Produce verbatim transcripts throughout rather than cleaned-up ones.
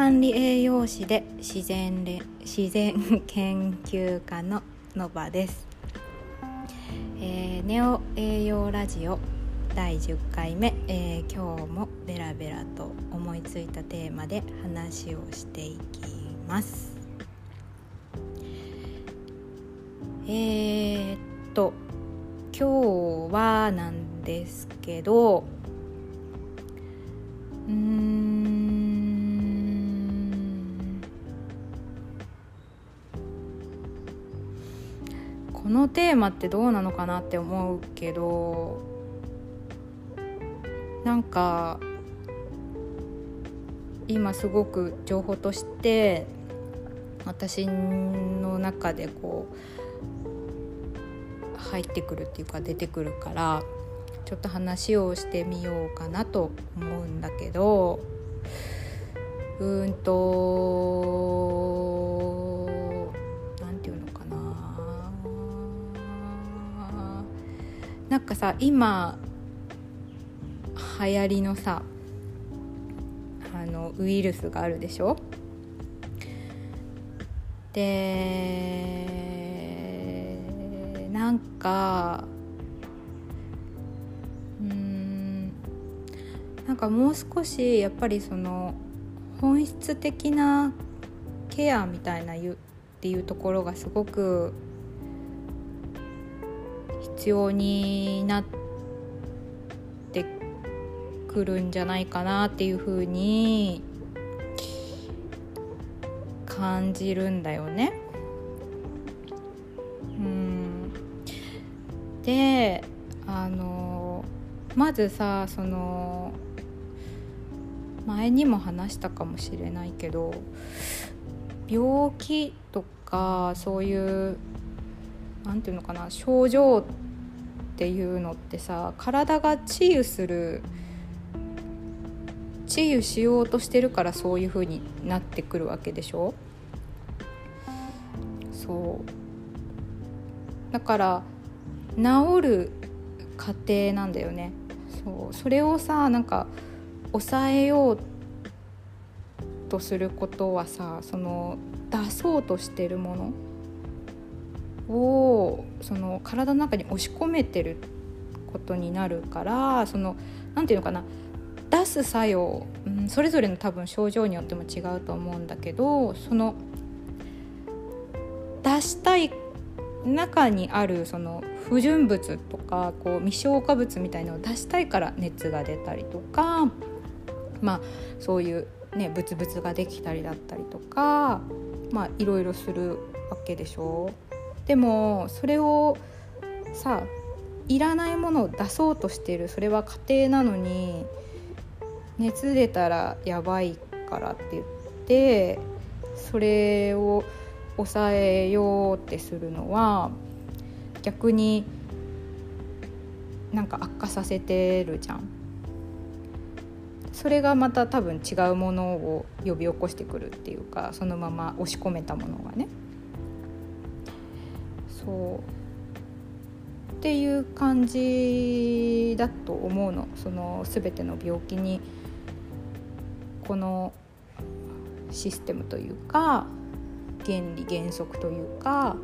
管理栄養士で自然れ、自然研究家ののばです、えー、ネオ栄養ラジオだいじゅっかいめ、えー、今日もベラベラと思いついたテーマで話をしていきます。えー、っと今日はなんですけど、うーんこのテーマってどうなのかなって思うけど、なんか今すごく情報として私の中でこう入ってくるっていうか出てくるから、ちょっと話をしてみようかなと思うんだけど、うーんとなんていうのかな、なんかさ今流行りのさあのウイルスがあるでしょ。でなんかうーんなんかもう少しやっぱりその本質的なケアみたいないうっていうところがすごく必要になって来るんじゃないかなっていう風に感じるんだよね。うん、で、あのまずさその前にも話したかもしれないけど、病気とかそういうなんていうのかな症状っていうのってさ、体が治癒する治癒しようとしてるからそういう風になってくるわけでしょ。そうだから治る過程なんだよね。 そうそれをさなんか抑えようとすることはさ、その出そうとしてるものをその体の中に押し込めてることになるから、そのなんていうのかな出す作用、うん、それぞれの多分症状によっても違うと思うんだけど、その出したい中にあるその不純物とかこう未消化物みたいなのを出したいから熱が出たりとか、まあそういうねブツブツができたりだったりとか、まあいろいろするわけでしょ。でもそれをさいらないものを出そうとしている、それは家庭なのに熱出たらやばいからって言ってそれを抑えようってするのは逆になんか悪化させてるじゃん。それがまた多分違うものを呼び起こしてくるっていうか、そのまま押し込めたものがね、そうっていう感じだと思うの。その全ての病気にこのシステムというか原理原則というか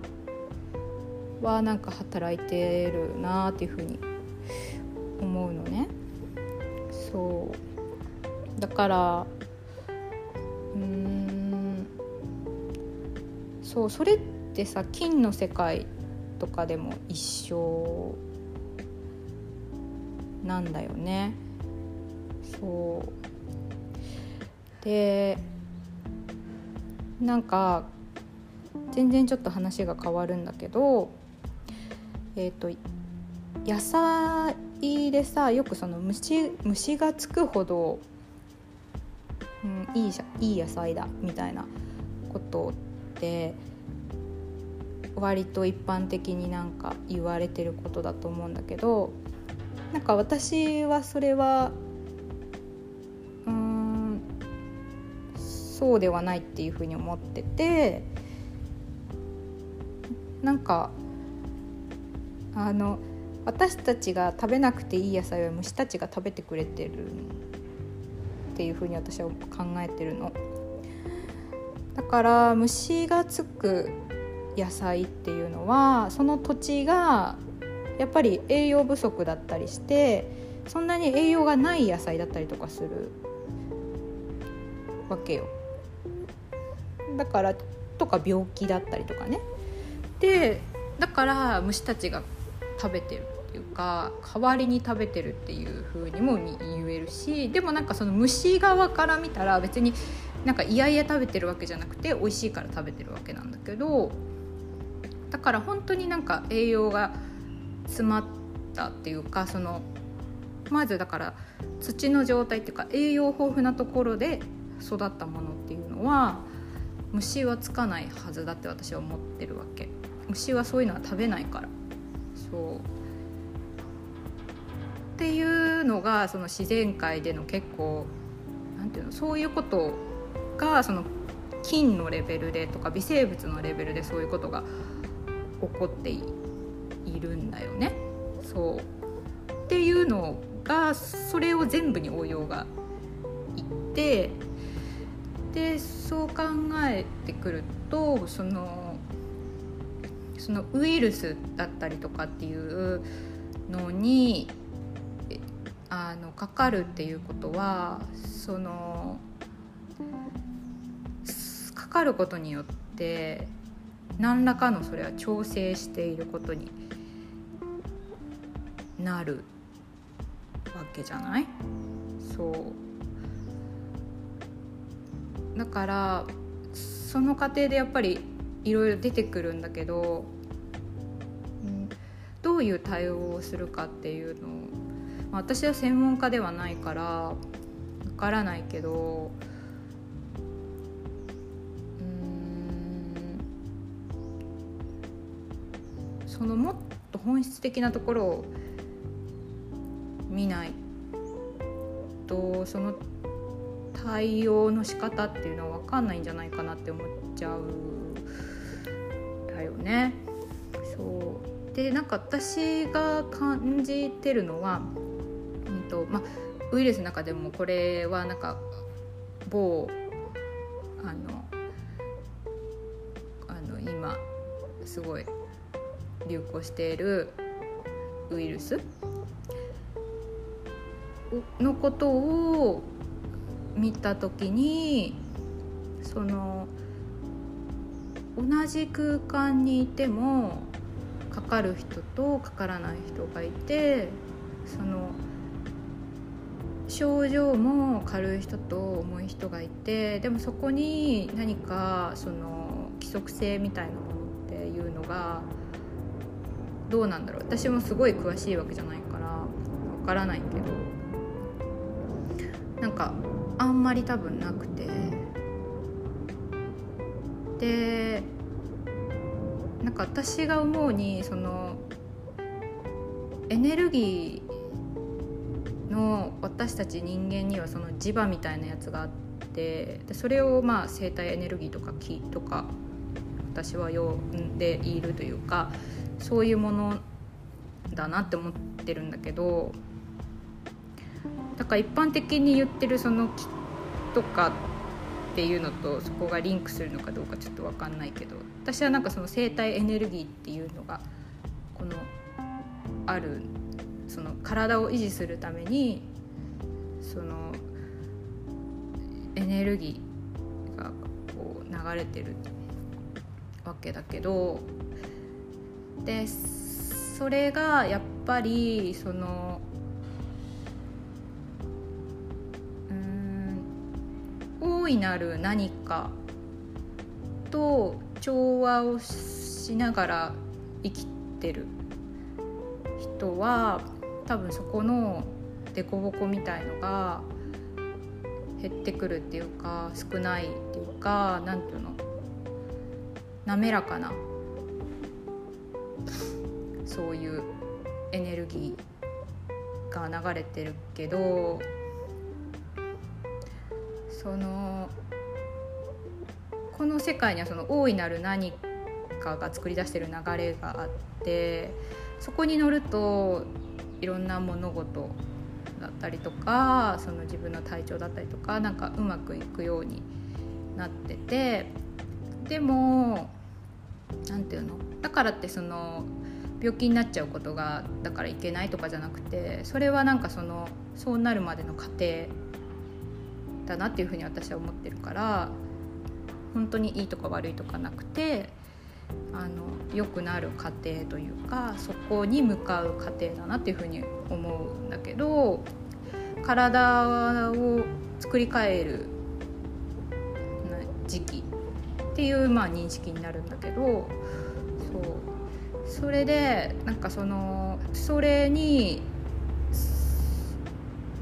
はなんか働いてるなっていうふうに思うのね。そうだからうーんそうそれってさ菌の世界とかでも一緒なんだよね。そうでなんか全然ちょっと話が変わるんだけど、えーと、野菜でさよくその 虫, 虫がつくほど、うん、いい、いい野菜だみたいなことって割と一般的になんか言われてることだと思うんだけど、なんか私はそれはうーんそうではないっていうふうに思ってて、なんかあの私たちが食べなくていい野菜は虫たちが食べてくれてるっていうふうに私は考えてるの。だから虫がつく野菜っていうのはその土地がやっぱり栄養不足だったりしてそんなに栄養がない野菜だったりとかするわけよ。だからとか病気だったりとかね。でだから虫たちが食べてるっていうか代わりに食べてるっていう風にも言えるし、でもなんかその虫側から見たら別になんかいやいや食べてるわけじゃなくて美味しいから食べてるわけなんだけど、だから本当になんか栄養が詰まったっていうか、そのまずだから土の状態っていうか栄養豊富なところで育ったものっていうのは虫はつかないはずだって私は思ってるわけ。虫はそういうのは食べないから。そうっていうのがその自然界での結構なんていうのそういうことがその菌のレベルでとか微生物のレベルでそういうことが起こっているんだよね。そうっていうのがそれを全部に応用がいって。でそう考えてくるとその、そのウイルスだったりとかっていうのにあのかかるっていうことはそのかかることによって何らかのそれは調整していることになるわけじゃない？そうだからその過程でやっぱりいろいろ出てくるんだけど、うん、どういう対応をするかっていうのを、まあ、私は専門家ではないからわからないけど、うーんそのもっと本質的なところを見ないとその対応の仕方っていうのは分かんないんじゃないかなって思っちゃうんだよね。そうでなんか私が感じてるのは、うんとま、ウイルスの中でもこれはなんか某あのあの今すごい流行しているウイルスのことを見た時にその同じ空間にいてもかかる人とかからない人がいてその症状も軽い人と重い人がいて、でもそこに何かその規則性みたいなものっていうのがどうなんだろう、私もすごい詳しいわけじゃないからわからないけどなんかあんまり多分なくて、でなんか私が思うにそのエネルギーの私たち人間にはその磁場みたいなやつがあって、でそれをまあ生体エネルギーとか気とか私は呼んでいるというかそういうものだなって思ってるんだけど、だから一般的に言ってるその気とかっていうのとそこがリンクするのかどうかちょっと分かんないけど、私はなんかその生体エネルギーっていうのがこのあるその体を維持するためにそのエネルギーがこう流れてるわけだけど、でそれがやっぱりその大いなる何かと調和をしながら生きてる人は多分そこの凸凹みたいのが減ってくるっていうか少ないっていうかなんていうの滑らかなそういうエネルギーが流れてるけど、そのこの世界にはその大いなる何かが作り出している流れがあって、そこに乗るといろんな物事だったりとかその自分の体調だったりとかなんかうまくいくようになってて、でもなんていうの、だからってその病気になっちゃうことがだからいけないとかじゃなくて、それはなんかそのそうなるまでの過程だなっていうふうに私は思ってるから、本当にいいとか悪いとかなくて、あの良くなる過程というか、そこに向かう過程だなっていうふうに思うんだけど、体を作り変える時期っていう、まあ、認識になるんだけど、そう、それでなんかそのそれに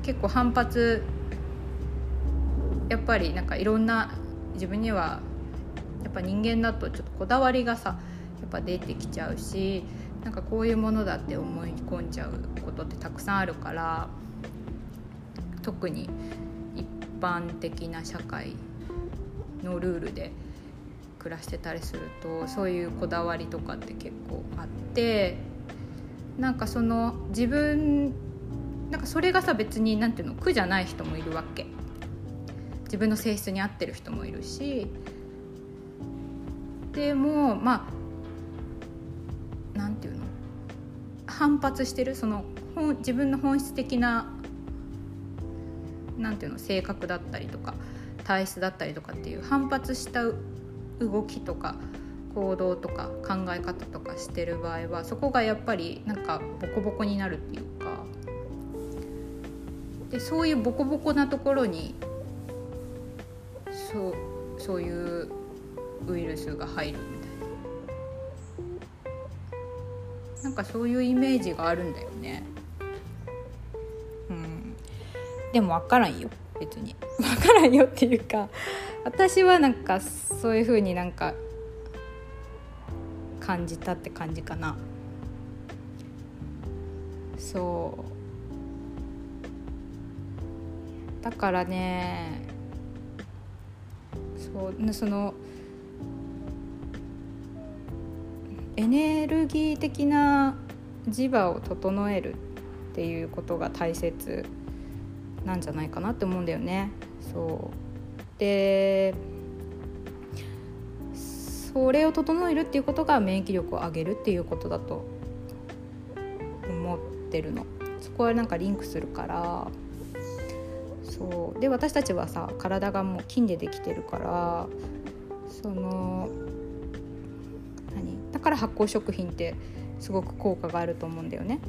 結構反発、やっぱりなんかいろんな自分にはやっぱ人間だとちょっとこだわりがさやっぱ出てきちゃうし、なんかこういうものだって思い込んじゃうことってたくさんあるから、特に一般的な社会のルールで暮らしてたりするとそういうこだわりとかって結構あって、なんかその自分なんかそれがさ別になんていうの苦じゃない人もいるわけ、自分の性質に合ってる人もいるし、でもまあなんていうの反発してるその本自分の本質的ななんていうの性格だったりとか体質だったりとかっていう反発した動きとか行動とか考え方とかしてる場合は、そこがやっぱりなんかボコボコになるっていうか、でそういうボコボコなところにそう、そういうウイルスが入るみたいな、なんかそういうイメージがあるんだよね。うん、でも分からんよ別に分からんよっていうか、私はなんかそういう風になんか感じたって感じかな。そうだからね、そうそのエネルギー的な磁場を整えるっていうことが大切なんじゃないかなって思うんだよね。そうでそれを整えるっていうことが免疫力を上げるっていうことだと思ってるの。そこはなんかリンクするから。そうで私たちはさ体がもう菌でできてるから、その何だから発酵食品ってすごく効果があると思うんだよね。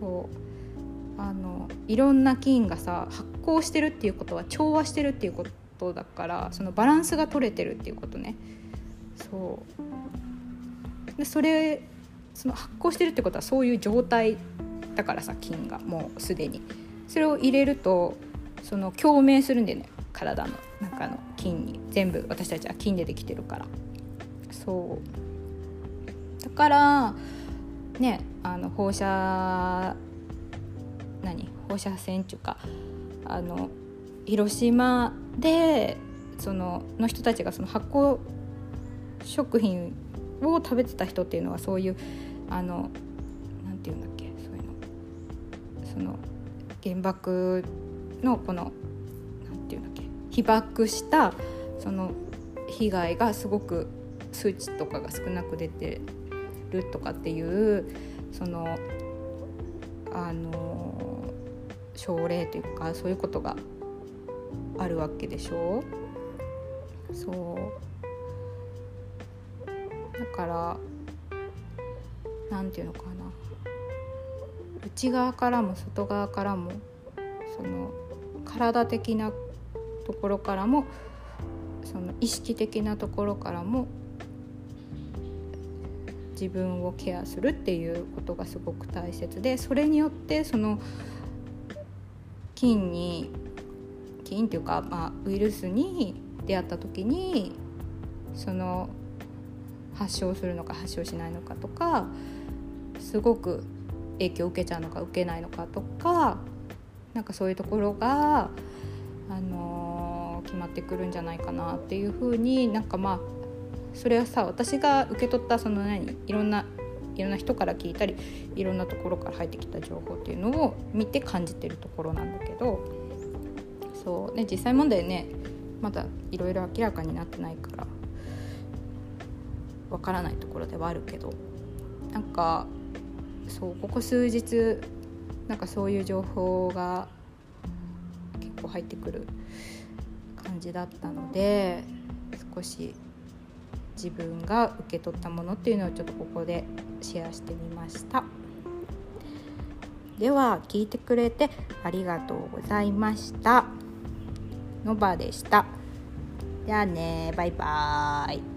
そうあのいろんな菌がさ発酵してるっていうことは調和してるっていうことだから、そのバランスが取れてるっていうことね。そうでそれその発酵してるってことはそういう状態だからさ、菌がもうすでにそれを入れるとその共鳴するんだよね、体の中の菌に。全部私たちは菌でできてるから。そうだからね、あの放射何放射線っていうか、あの広島でそのの人たちがその発酵食品を食べてた人っていうのはそういうあのなんていうんだっけそういうのその原爆のこのなんていうんだっけ被爆したその被害がすごく数値とかが少なく出てるとかっていうそのあの症例というかそういうことがあるわけでしょ。そうだからなんていうのかな、内側からも外側からもその体的なところからもその意識的なところからも自分をケアするっていうことがすごく大切で、それによってその菌に菌というか、まあ、ウイルスに出会った時にその発症するのか発症しないのかとか、すごく影響を受けちゃうのか受けないのかとか、なんかそういうところが、あのー、決まってくるんじゃないかなっていうふうに、なんかまあそれはさ私が受け取ったその何いろんないろんな人から聞いたりいろんなところから入ってきた情報っていうのを見て感じてるところなんだけど、そう、ね、実際問題ねまだいろいろ明らかになってないから、わからないところではあるけど、なんかそうここ数日なんかそういう情報が結構入ってくる感じだったので、少し自分が受け取ったものっていうのをちょっとここでシェアしてみました。では聞いてくれてありがとうございました。のばでした。じゃあね、バイバーイ。